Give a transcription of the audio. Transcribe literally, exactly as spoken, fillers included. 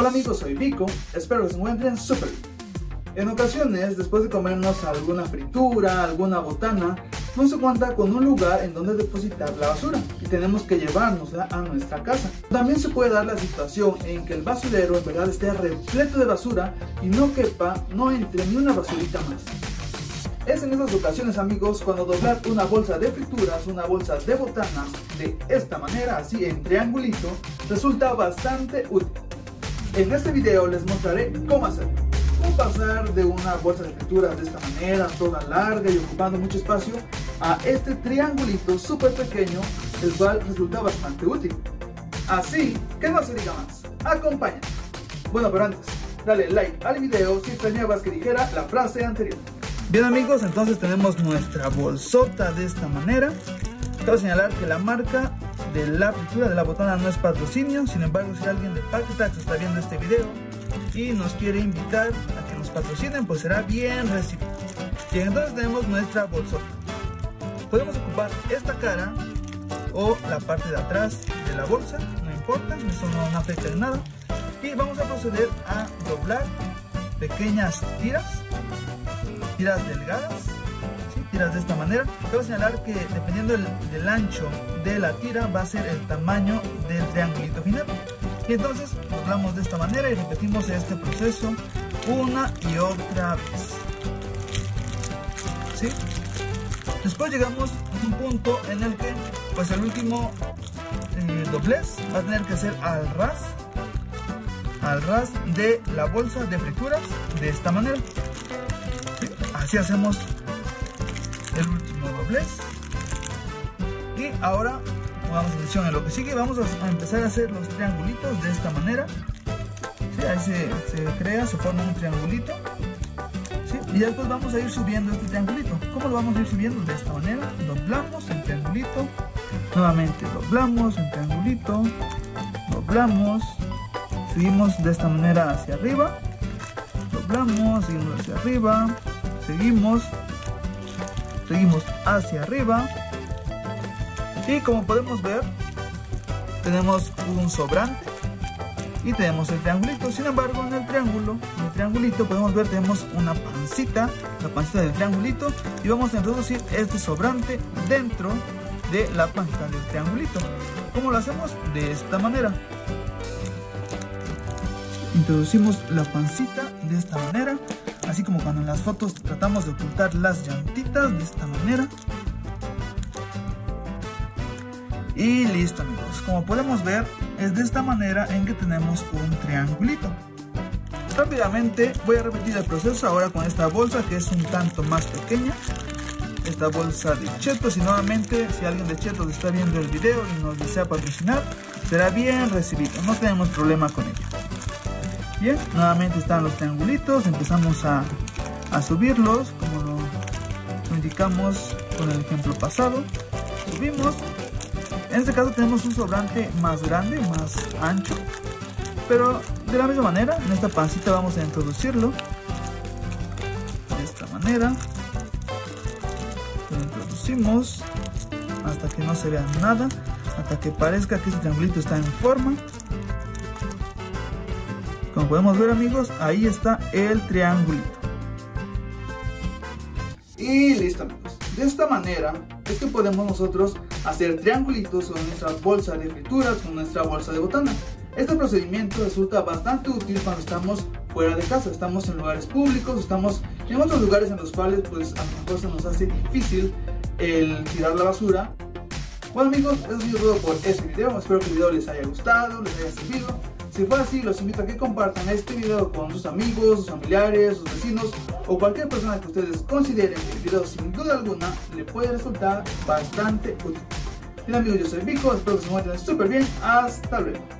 Hola amigos, soy Vico, espero que se encuentren súper bien. En ocasiones, después de comernos alguna fritura, alguna botana, no se cuenta con un lugar en donde depositar la basura y tenemos que llevárnosla a nuestra casa. También se puede dar la situación en que el basurero en verdad esté repleto de basura y no quepa, no entre ni una basurita más. Es en esas ocasiones, amigos, cuando doblar una bolsa de frituras, una bolsa de botanas, de esta manera, así en triangulito, resulta bastante útil. En este video les mostraré cómo hacerlo. Cómo pasar de una bolsa de frituras de esta manera, toda larga y ocupando mucho espacio, a este triangulito súper pequeño, el cual resulta bastante útil. Así que no se diga más, acompáñame. Bueno, pero antes, dale like al video si extrañabas que dijera la frase anterior. Bien amigos, entonces tenemos nuestra bolsota de esta manera. Cabe señalar que la marca de la fritura de la botana no es patrocinio, sin embargo si alguien de Parquetax está viendo este video y nos quiere invitar a que nos patrocinen, pues será bien recibido. Y entonces tenemos nuestra bolsota. Podemos ocupar esta cara o la parte de atrás de la bolsa, no importa, eso no afecta en nada. Y vamos a proceder a doblar pequeñas tiras. tiras delgadas, ¿sí? Tiras de esta manera. Quiero señalar que dependiendo del, del ancho de la tira va a ser el tamaño del triangulito final. Y entonces doblamos de esta manera y repetimos este proceso una y otra vez, ¿sí? Después llegamos a un punto en el que pues el último eh, doblez va a tener que ser al ras, al ras de la bolsa de frituras, de esta manera. Así hacemos el último doblez. Y ahora pongamos atención en lo que sigue. Vamos a empezar a hacer los triangulitos de esta manera, ¿sí? Ahí se, se crea, se forma un triangulito, ¿sí? Y después vamos a ir subiendo este triangulito. ¿Cómo lo vamos a ir subiendo? De esta manera. Doblamos el triangulito. Nuevamente doblamos el triangulito. Doblamos. Seguimos de esta manera hacia arriba. Doblamos, seguimos hacia arriba. Seguimos, seguimos hacia arriba y como podemos ver tenemos un sobrante y tenemos el triangulito. Sin embargo, en el triángulo, en el triangulito podemos ver tenemos una pancita, la pancita del triangulito, y vamos a introducir este sobrante dentro de la pancita del triangulito. ¿Cómo lo hacemos? De esta manera. Introducimos la pancita de esta manera. Así como cuando en las fotos tratamos de ocultar las llantitas, de esta manera. Y listo amigos, como podemos ver es de esta manera en que tenemos un triangulito. Rápidamente voy a repetir el proceso ahora con esta bolsa que es un tanto más pequeña. Esta bolsa de Chetos, y nuevamente si alguien de Chetos está viendo el video y nos desea patrocinar, será bien recibido, no tenemos problema con ella. Bien, nuevamente están los triangulitos, empezamos a, a subirlos como lo, lo indicamos con el ejemplo pasado. Subimos, en este caso tenemos un sobrante más grande, más ancho, pero de la misma manera en esta pancita vamos a introducirlo de esta manera. Lo introducimos hasta que no se vea nada, hasta que parezca que este triangulito está en forma. Como podemos ver amigos, ahí está el triangulito. Y listo amigos, de esta manera es que podemos nosotros hacer triangulitos con nuestra bolsa de frituras, con nuestra bolsa de botana. Este procedimiento resulta bastante útil cuando estamos fuera de casa, estamos en lugares públicos, estamos en otros lugares en los cuales pues a lo mejor se nos hace difícil el tirar la basura. Bueno amigos, eso es todo por este video, espero que el video les haya gustado, les haya servido. Si fue así, los invito a que compartan este video con sus amigos, sus familiares, sus vecinos o cualquier persona que ustedes consideren que el video sin duda alguna le puede resultar bastante útil. Bien amigos, yo soy Vico, espero que se encuentren súper bien, hasta luego.